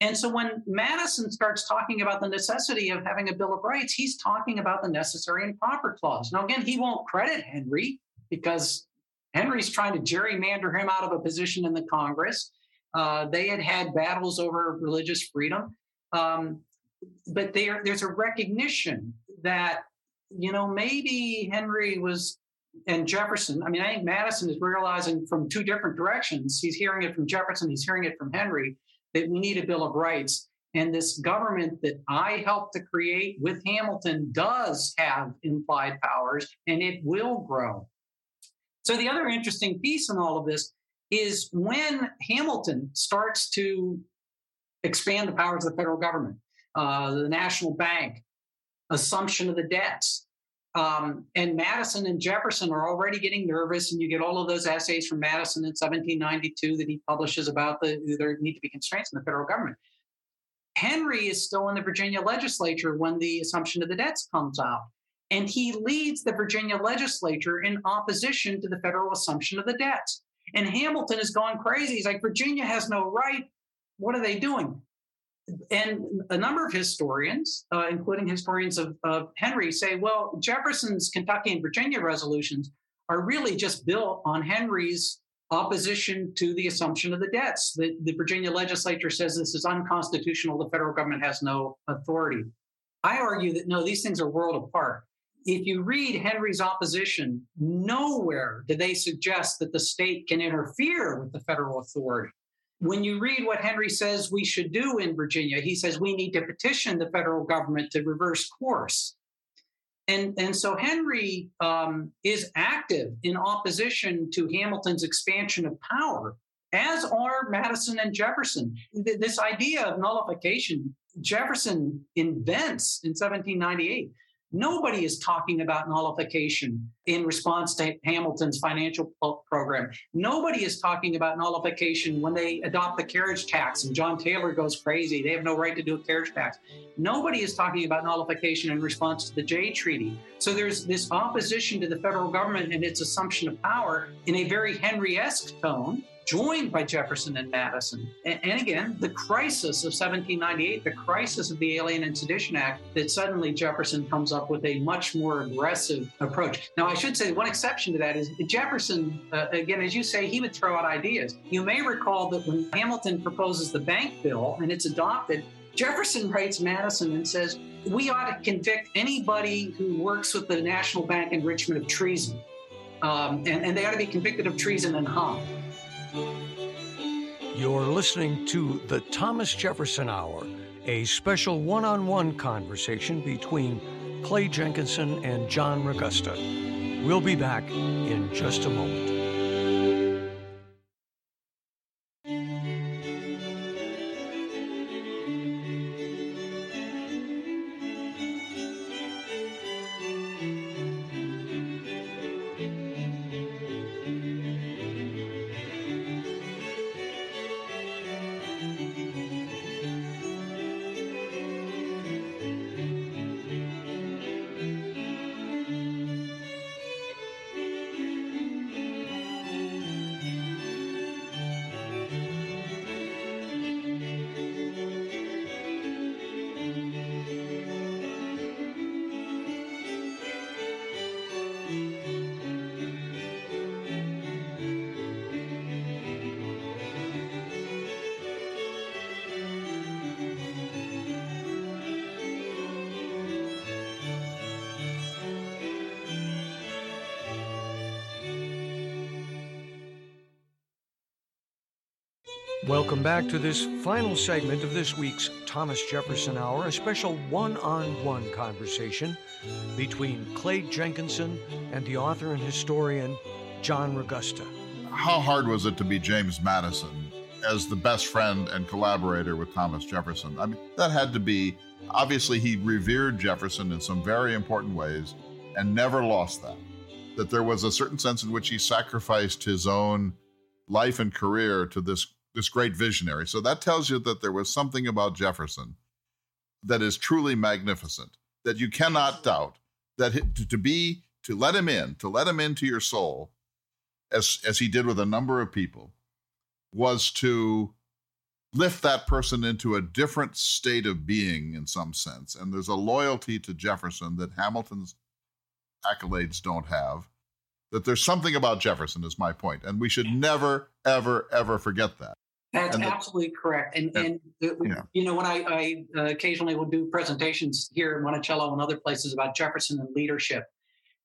And so when Madison starts talking about the necessity of having a Bill of Rights, he's talking about the Necessary and Proper Clause. Now, again, he won't credit Henry because Henry's trying to gerrymander him out of a position in the Congress. They had battles over religious freedom. But there's a recognition that, you know, maybe Henry was, and Jefferson, I mean, I think Madison is realizing from two different directions. He's hearing it from Jefferson, he's hearing it from Henry, that we need a Bill of Rights. And this government that I helped to create with Hamilton does have implied powers, and it will grow. So the other interesting piece in all of this is when Hamilton starts to expand the powers of the federal government, the National Bank, assumption of the debts, and Madison and Jefferson are already getting nervous, and you get all of those essays from Madison in 1792 that he publishes about there need to be constraints in the federal government. Henry is still in the Virginia legislature when the assumption of the debts comes out, and he leads the Virginia legislature in opposition to the federal assumption of the debts. And Hamilton is going crazy. He's like, Virginia has no right. What are they doing? And a number of historians, including historians of Henry, say, well, Jefferson's Kentucky and Virginia resolutions are really just built on Henry's opposition to the assumption of the debts. The Virginia legislature says this is unconstitutional. The federal government has no authority. I argue that, no, these things are world apart. If you read Henry's opposition, nowhere do they suggest that the state can interfere with the federal authority. When you read what Henry says we should do in Virginia, he says we need to petition the federal government to reverse course. And so Henry is active in opposition to Hamilton's expansion of power, as are Madison and Jefferson. This idea of nullification, Jefferson invents in 1798. Nobody is talking about nullification in response to Hamilton's financial program. Nobody is talking about nullification when they adopt the carriage tax and John Taylor goes crazy. They have no right to do a carriage tax. Nobody is talking about nullification in response to the Jay Treaty. So there's this opposition to the federal government and its assumption of power in a very Henry-esque tone, joined by Jefferson and Madison. And again, the crisis of 1798, the crisis of the Alien and Sedition Act, that suddenly Jefferson comes up with a much more aggressive approach. Now, I should say one exception to that is Jefferson, again, as you say, he would throw out ideas. You may recall that when Hamilton proposes the bank bill and it's adopted, Jefferson writes Madison and says, we ought to convict anybody who works with the National Bank enrichment of treason. And they ought to be convicted of treason and hung. You're listening to the Thomas Jefferson Hour, a special one-on-one conversation between Clay Jenkinson and John Ragosta. We'll be back in just a moment. Welcome back to this final segment of this week's Thomas Jefferson Hour, a special one-on-one conversation between Clay Jenkinson and the author and historian John Ragosta. How hard was it to be James Madison as the best friend and collaborator with Thomas Jefferson? I mean, that had to be, obviously he revered Jefferson in some very important ways and never lost that. That there was a certain sense in which he sacrificed his own life and career to this great visionary. So that tells you that there was something about Jefferson that is truly magnificent, that you cannot doubt, that to let him into your soul, as he did with a number of people, was to lift that person into a different state of being in some sense. And there's a loyalty to Jefferson that Hamilton's accolades don't have, that there's something about Jefferson is my point. And we should never, ever, ever forget that. That's absolutely correct. And when I occasionally will do presentations here in Monticello and other places about Jefferson and leadership,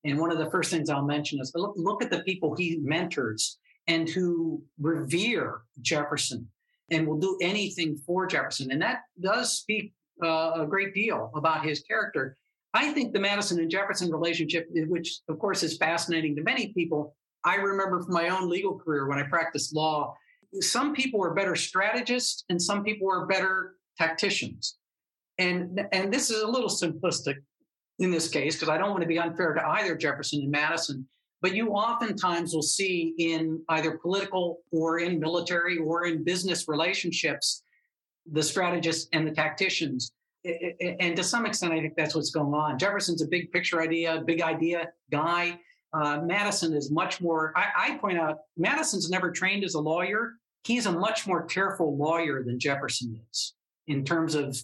and one of the first things I'll mention is look at the people he mentors and who revere Jefferson and will do anything for Jefferson. And that does speak a great deal about his character. I think the Madison and Jefferson relationship, which, of course, is fascinating to many people, I remember from my own legal career when I practiced law, some people were better strategists and some people were better tacticians. And this is a little simplistic in this case, because I don't want to be unfair to either Jefferson and Madison, but you oftentimes will see in either political or in military or in business relationships, the strategists and the tacticians. And to some extent, I think that's what's going on. Jefferson's a big picture idea, big idea guy. Madison is much more, I point out, Madison's never trained as a lawyer. He's a much more careful lawyer than Jefferson is in terms of,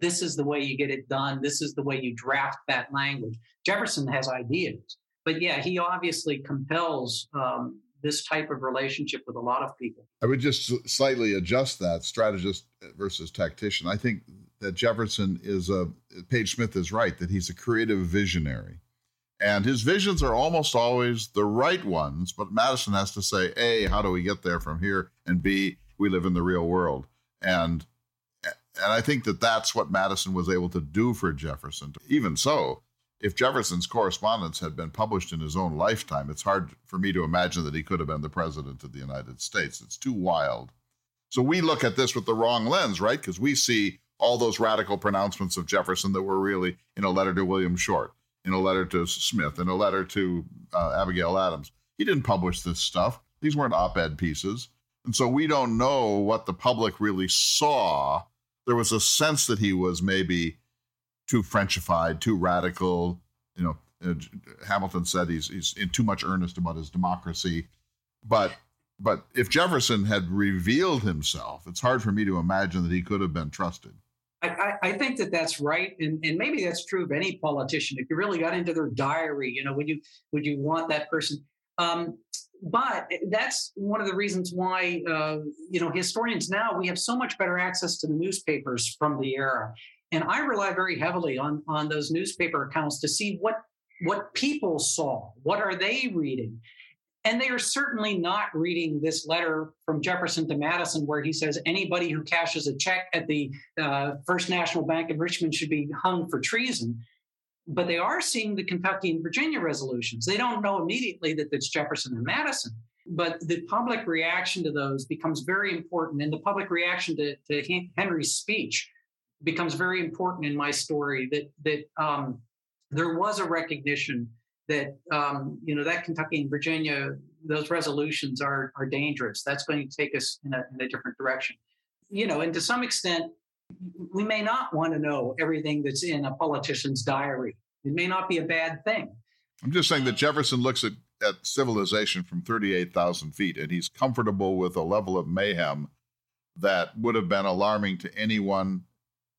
this is the way you get it done. This is the way you draft that language. Jefferson has ideas. But yeah, he obviously compels this type of relationship with a lot of people. I would just slightly adjust that, strategist versus tactician. I think that Jefferson Page Smith is right, that he's a creative visionary. And his visions are almost always the right ones, but Madison has to say, A, how do we get there from here? And B, we live in the real world. And I think that that's what Madison was able to do for Jefferson. Even so, if Jefferson's correspondence had been published in his own lifetime, it's hard for me to imagine that he could have been the president of the United States. It's too wild. So we look at this with the wrong lens, right? Because we see all those radical pronouncements of Jefferson that were really in a letter to William Short, in a letter to Smith, in a letter to Abigail Adams. He didn't publish this stuff. These weren't op-ed pieces. And so we don't know what the public really saw. There was a sense that he was maybe too Frenchified, too radical. Hamilton said he's in too much earnest about his democracy. But if Jefferson had revealed himself, it's hard for me to imagine that he could have been trusted. I think that that's right. And maybe that's true of any politician. If you really got into their diary, would you want that person? But that's one of the reasons why, historians now, we have so much better access to the newspapers from the era. And I rely very heavily on those newspaper accounts to see what people saw, what are they reading? And they are certainly not reading this letter from Jefferson to Madison where he says anybody who cashes a check at the First National Bank in Richmond should be hung for treason. But they are seeing the Kentucky and Virginia resolutions. They don't know immediately that it's Jefferson and Madison, but the public reaction to those becomes very important. And the public reaction to Henry's speech becomes very important in my story that there was a recognition that, that Kentucky and Virginia, those resolutions are dangerous. That's going to take us in a different direction. And to some extent, we may not want to know everything that's in a politician's diary. It may not be a bad thing. I'm just saying that Jefferson looks at civilization from 38,000 feet, and he's comfortable with a level of mayhem that would have been alarming to anyone,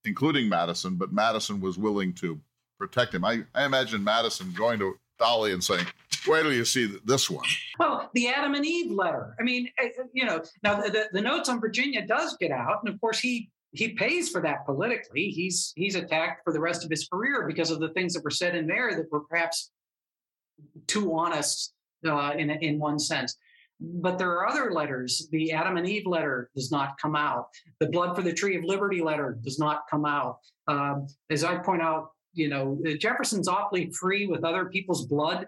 including Madison, but Madison was willing to protect him. I imagine Madison going to Dolly and saying, wait till you see this one. Well, the Adam and Eve letter. I mean, now the notes on Virginia does get out. And of course, he pays for that politically. He's attacked for the rest of his career because of the things that were said in there that were perhaps too honest in one sense. But there are other letters. The Adam and Eve letter does not come out. The Blood for the Tree of Liberty letter does not come out. As I point out, you know, Jefferson's awfully free with other people's blood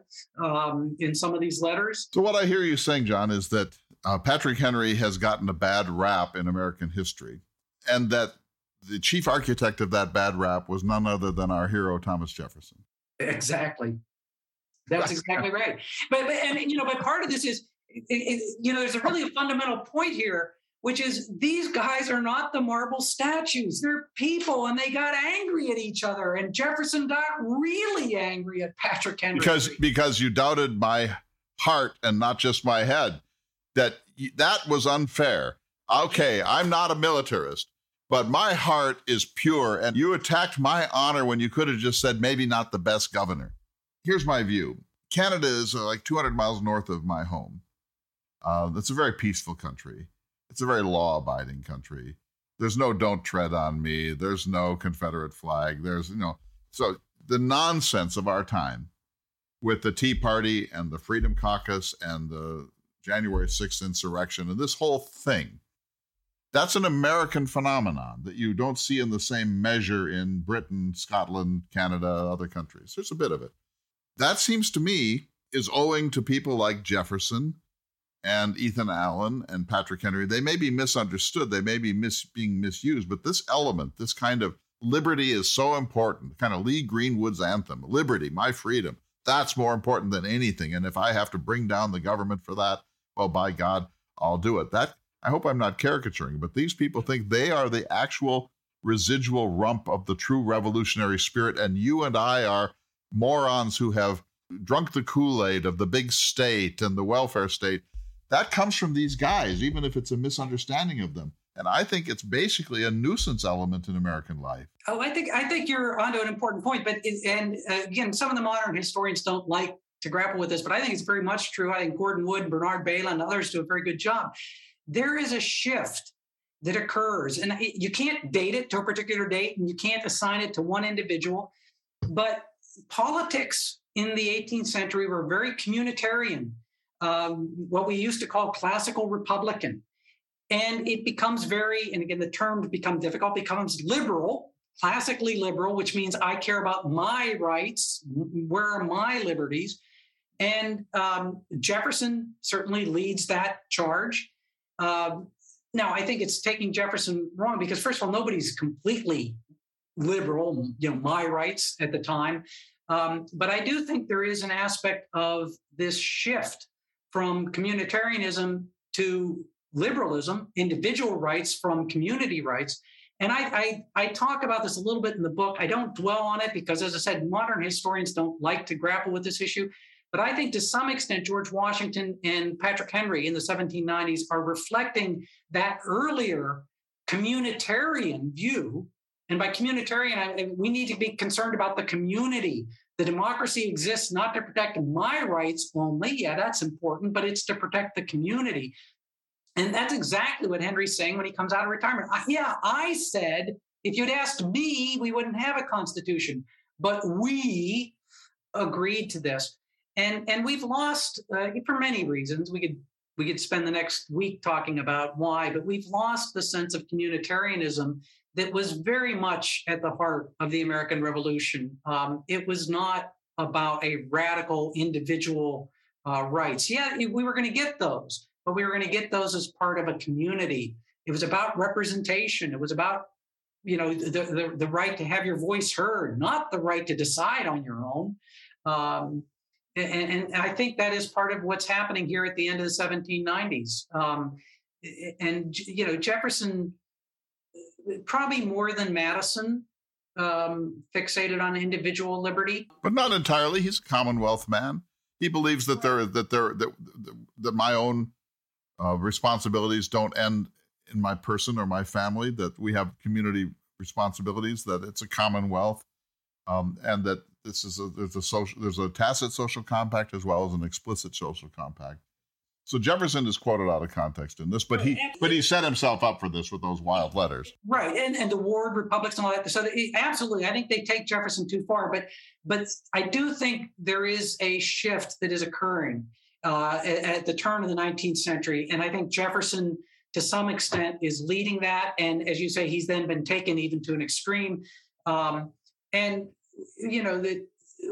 in some of these letters. So what I hear you saying, John, is that Patrick Henry has gotten a bad rap in American history, and that the chief architect of that bad rap was none other than our hero, Thomas Jefferson. Exactly. That's exactly right. But part of this is, there's a really fundamental point here, which is these guys are not the marble statues. They're people, and they got angry at each other. And Jefferson got really angry at Patrick Henry. Because you doubted my heart and not just my head. That was unfair. Okay, I'm not a militarist, but my heart is pure, and you attacked my honor when you could have just said maybe not the best governor. Here's my view. Canada is like 200 miles north of my home. It's a very peaceful country. It's a very law-abiding country. There's no "don't tread on me." There's no Confederate flag. There's, so the nonsense of our time with the Tea Party and the Freedom Caucus and the January 6th insurrection and this whole thing, that's an American phenomenon that you don't see in the same measure in Britain, Scotland, Canada, other countries. There's a bit of it. That seems to me is owing to people like Jefferson and Ethan Allen and Patrick Henry. They may be misunderstood. They may be being misused. But this element, this kind of liberty is so important, kind of Lee Greenwood's anthem, liberty, my freedom, that's more important than anything. And if I have to bring down the government for that, well, by God, I'll do it. That, I hope I'm not caricaturing, but these people think they are the actual residual rump of the true revolutionary spirit. And you and I are morons who have drunk the Kool-Aid of the big state and the welfare state. That comes from these guys, even if it's a misunderstanding of them. And I think it's basically a nuisance element in American life. Oh, I think you're onto an important point. But again, some of the modern historians don't like to grapple with this, but I think it's very much true. I think Gordon Wood and Bernard Bailyn and others do a very good job. There is a shift that occurs, and you can't date it to a particular date, and you can't assign it to one individual, but politics in the 18th century were very communitarian, what we used to call classical Republican. And it becomes becomes liberal, classically liberal, which means I care about my rights, where are my liberties? And Jefferson certainly leads that charge. Now, I think it's taking Jefferson wrong because, first of all, nobody's completely liberal, my rights at the time. But I do think there is an aspect of this shift from communitarianism to liberalism, individual rights from community rights. And I talk about this a little bit in the book. I don't dwell on it because, as I said, modern historians don't like to grapple with this issue. But I think to some extent, George Washington and Patrick Henry in the 1790s are reflecting that earlier communitarian view. And by communitarian, we need to be concerned about the community. The democracy exists not to protect my rights only. Yeah, that's important, but it's to protect the community. And that's exactly what Henry's saying when he comes out of retirement. I said, if you'd asked me, we wouldn't have a constitution, but we agreed to this. And we've lost, for many reasons, we could spend the next week talking about why, but we've lost the sense of communitarianism that was very much at the heart of the American Revolution. It was not about a radical individual rights. Yeah, we were going to get those, but we were going to get those as part of a community. It was about representation. It was about, the right to have your voice heard, not the right to decide on your own. And I think that is part of what's happening here at the end of the 1790s. Jefferson, probably more than Madison, fixated on individual liberty, but not entirely. He's a Commonwealth man. He believes that my own responsibilities don't end in my person or my family. That we have community responsibilities. That it's a Commonwealth, and that this is there's a tacit social compact as well as an explicit social compact. So Jefferson is quoted out of context in this, but he set himself up for this with those wild letters. Right, and the Ward Republics and all that. So absolutely, I think they take Jefferson too far, but I do think there is a shift that is occurring. at the turn of the 19th century. And I think Jefferson, to some extent, is leading that. And as you say, he's then been taken even to an extreme. And, you know, that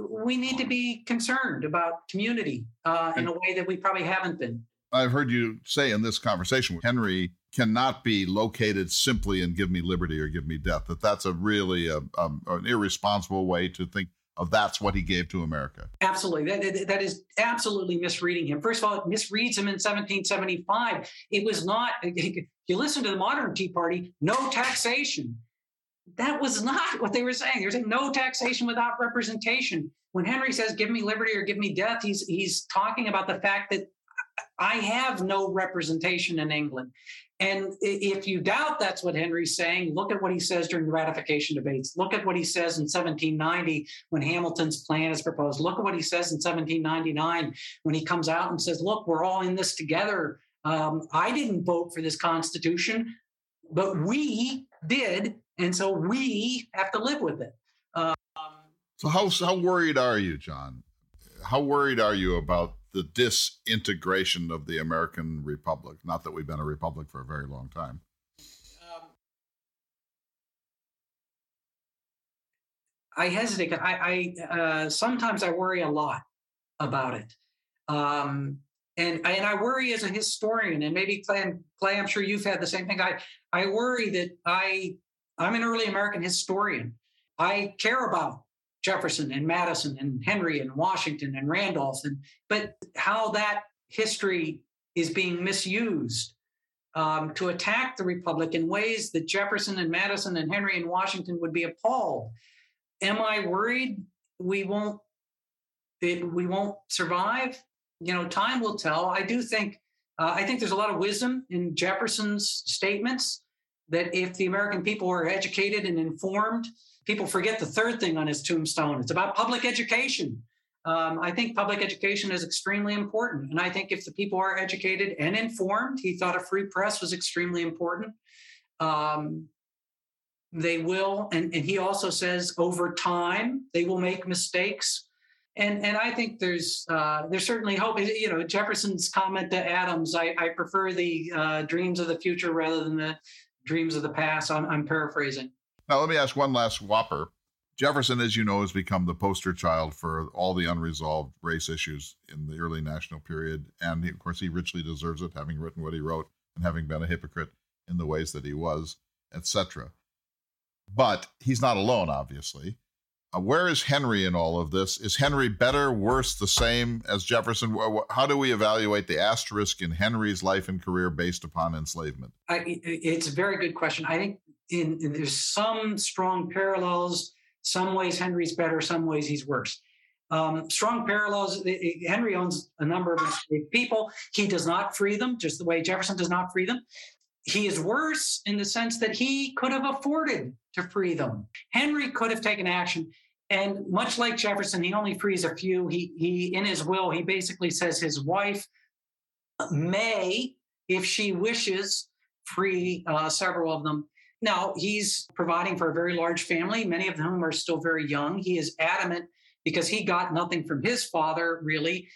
we need to be concerned about community in a way that we probably haven't been. I've heard you say in this conversation with Henry cannot be located simply in give me liberty or give me death, that's a really an irresponsible way to think of that's what he gave to America. Absolutely. That is absolutely misreading him. First of all, it misreads him in 1775. It was not, if you listen to the modern Tea Party, no taxation. That was not what they were saying. They were saying no taxation without representation. When Henry says, give me liberty or give me death, he's talking about the fact that I have no representation in England. And if you doubt that's what Henry's saying, look at what he says during the ratification debates. Look at what he says in 1790 when Hamilton's plan is proposed. Look at what he says in 1799 when he comes out and says, look, we're all in this together. I didn't vote for this Constitution, but we did, and so we have to live with it. So how worried are you, John? How worried are you about the disintegration of the American Republic? Not that we've been a republic for a very long time. I hesitate. I sometimes I worry a lot about it. And I worry as a historian, and maybe Clay, I'm sure you've had the same thing. I worry that I'm an early American historian. I care about Jefferson and Madison and Henry and Washington and Randolph, but how that history is being misused to attack the Republic in ways that Jefferson and Madison and Henry and Washington would be appalled. Am I worried we won't survive? You know, time will tell. I do think I think there's a lot of wisdom in Jefferson's statements that if the American people were educated and informed. People forget the third thing on his tombstone. It's about public education. I think public education is extremely important. And I think if the people are educated and informed, he thought a free press was extremely important. They will, and he also says over time, they will make mistakes. And I think there's certainly hope. You know, Jefferson's comment to Adams, I prefer the dreams of the future rather than the dreams of the past. I'm paraphrasing. Now, let me ask one last whopper. Jefferson, as you know, has become the poster child for all the unresolved race issues in the early national period. And, of course, he richly deserves it, having written what he wrote and having been a hypocrite in the ways that he was, etc. But he's not alone, obviously. Where is Henry in all of this? Is Henry better, worse, the same as Jefferson? How do we evaluate the asterisk in Henry's life and career based upon enslavement? It's a very good question. I think there's some strong parallels. Some ways Henry's better, some ways he's worse. Strong parallels. Henry owns a number of enslaved people. He does not free them, just the way Jefferson does not free them. He is worse in the sense that he could have afforded to free them. Henry could have taken action. And much like Jefferson, he only frees a few. He in his will, he basically says his wife may, if she wishes, free several of them. Now, he's providing for a very large family, many of whom are still very young. He is adamant, because he got nothing from his father, really.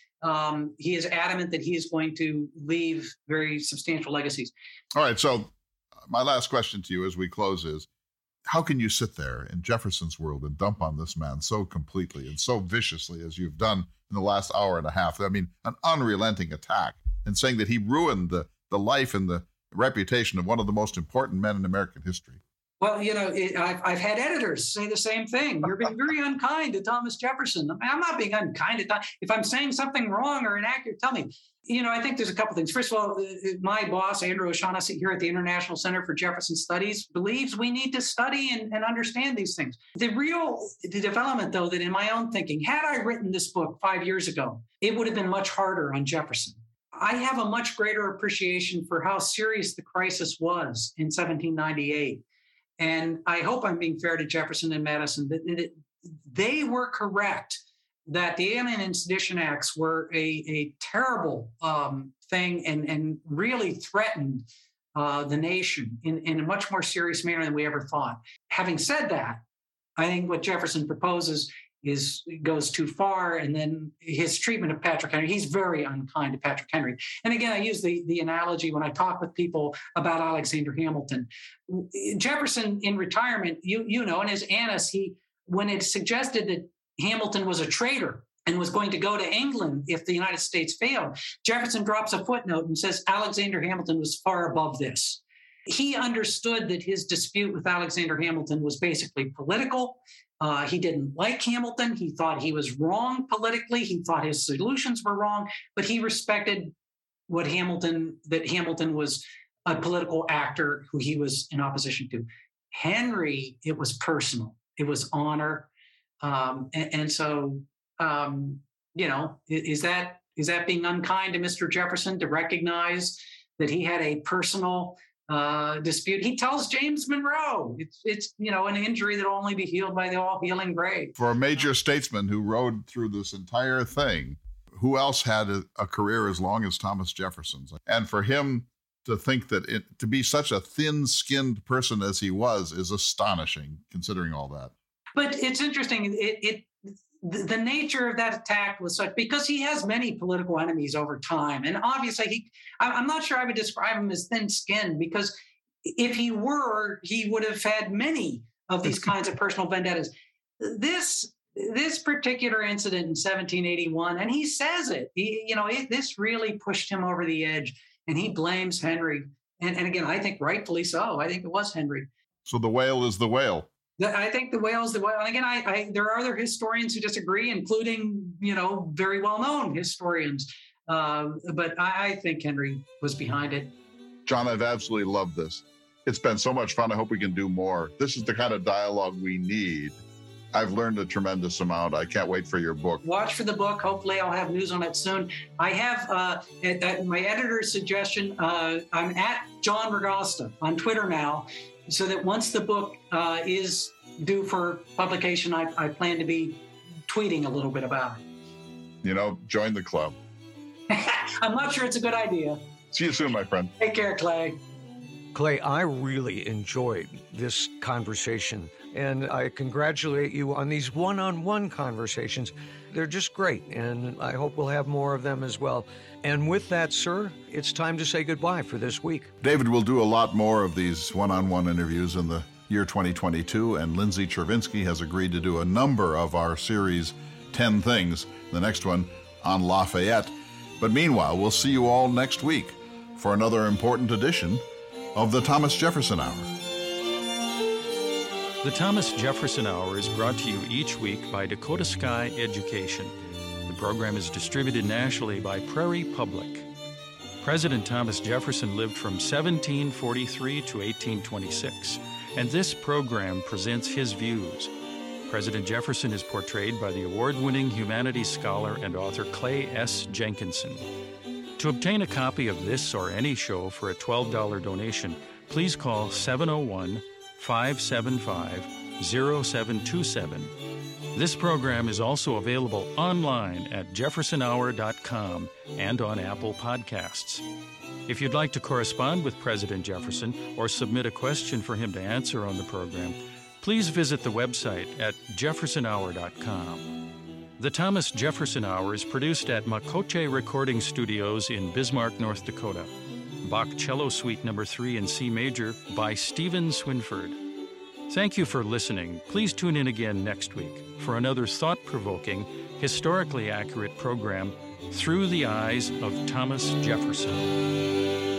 He is adamant that he is going to leave very substantial legacies. All right. So my last question to you as we close is, how can you sit there in Jefferson's world and dump on this man so completely and so viciously as you've done in the last hour and a half? I mean, an unrelenting attack, and saying that he ruined the life and the reputation of one of the most important men in American history. Well, you know, I've had editors say the same thing. You're being very unkind to Thomas Jefferson. I mean, I'm not being unkind to Thomas. If I'm saying something wrong or inaccurate, tell me. You know, I think there's a couple things. First of all, my boss, Andrew O'Shaughnessy, here at the International Center for Jefferson Studies, believes we need to study and understand these things. The real development, though, that in my own thinking, had I written this book 5 years ago, it would have been much harder on Jefferson. I have a much greater appreciation for how serious the crisis was in 1798. And I hope I'm being fair to Jefferson and Madison, that they were correct that the Alien and Sedition Acts were a terrible thing and really threatened the nation in a much more serious manner than we ever thought. Having said that, I think what Jefferson proposes goes too far, and then his treatment of Patrick Henry, he's very unkind to Patrick Henry. And again, I use the analogy when I talk with people about Alexander Hamilton. Jefferson in retirement, you know, in his annus, when it suggested that Hamilton was a traitor and was going to go to England if the United States failed, Jefferson drops a footnote and says Alexander Hamilton was far above this. He understood that his dispute with Alexander Hamilton was basically political. He didn't like Hamilton. He thought he was wrong politically. He thought his solutions were wrong, but he respected that Hamilton was a political actor who he was in opposition to. Henry, it was personal. It was honor. So, you know, is that being unkind to Mr. Jefferson to recognize that he had a personal dispute? He tells James Monroe, it's you know, an injury that will only be healed by the all-healing grave. For a major statesman who rode through this entire thing, who else had a career as long as Thomas Jefferson's? And for him to think that to be such a thin-skinned person as he was is astonishing, considering all that. But it's interesting. The nature of that attack was such, because he has many political enemies over time. And obviously, I'm not sure I would describe him as thin-skinned, because if he were, he would have had many of these kinds of personal vendettas. This particular incident in 1781, and he says it, this really pushed him over the edge, and he blames Henry. And again, I think rightfully so. I think it was Henry. So the whale is the whale. I think the whale is the whale. And again, there are other historians who disagree, including, you know, very well-known historians. But I think Henry was behind it. John, I've absolutely loved this. It's been so much fun. I hope we can do more. This is the kind of dialogue we need. I've learned a tremendous amount. I can't wait for your book. Watch for the book. Hopefully I'll have news on it soon. I have, at my editor's suggestion, I'm at John Ragosta on Twitter now, so that once the book is due for publication, I plan to be tweeting a little bit about it. You know, join the club. I'm not sure it's a good idea. See you soon, my friend. Take care, Clay. Clay, I really enjoyed this conversation, and I congratulate you on these one-on-one conversations. They're just great, and I hope we'll have more of them as well. And with that, sir, it's time to say goodbye for this week. David will do a lot more of these one-on-one interviews in the year 2022, and Lindsay Chervinsky has agreed to do a number of our series, 10 Things, the next one on Lafayette. But meanwhile, we'll see you all next week for another important edition of the Thomas Jefferson Hour. The Thomas Jefferson Hour is brought to you each week by Dakota Sky Education. The program is distributed nationally by Prairie Public. President Thomas Jefferson lived from 1743 to 1826, and this program presents his views. President Jefferson is portrayed by the award-winning humanities scholar and author Clay S. Jenkinson. To obtain a copy of this or any show for a $12 donation, please call 701-575-0727. This program is also available online at jeffersonhour.com and on Apple Podcasts. If you'd like to correspond with President Jefferson or submit a question for him to answer on the program, please visit the website at jeffersonhour.com. The Thomas Jefferson Hour is produced at Makoche Recording Studios in Bismarck, North Dakota. Bach Cello Suite No. 3 in C Major by Stephen Swinford. Thank you for listening. Please tune in again next week for another thought-provoking, historically accurate program, Through the Eyes of Thomas Jefferson.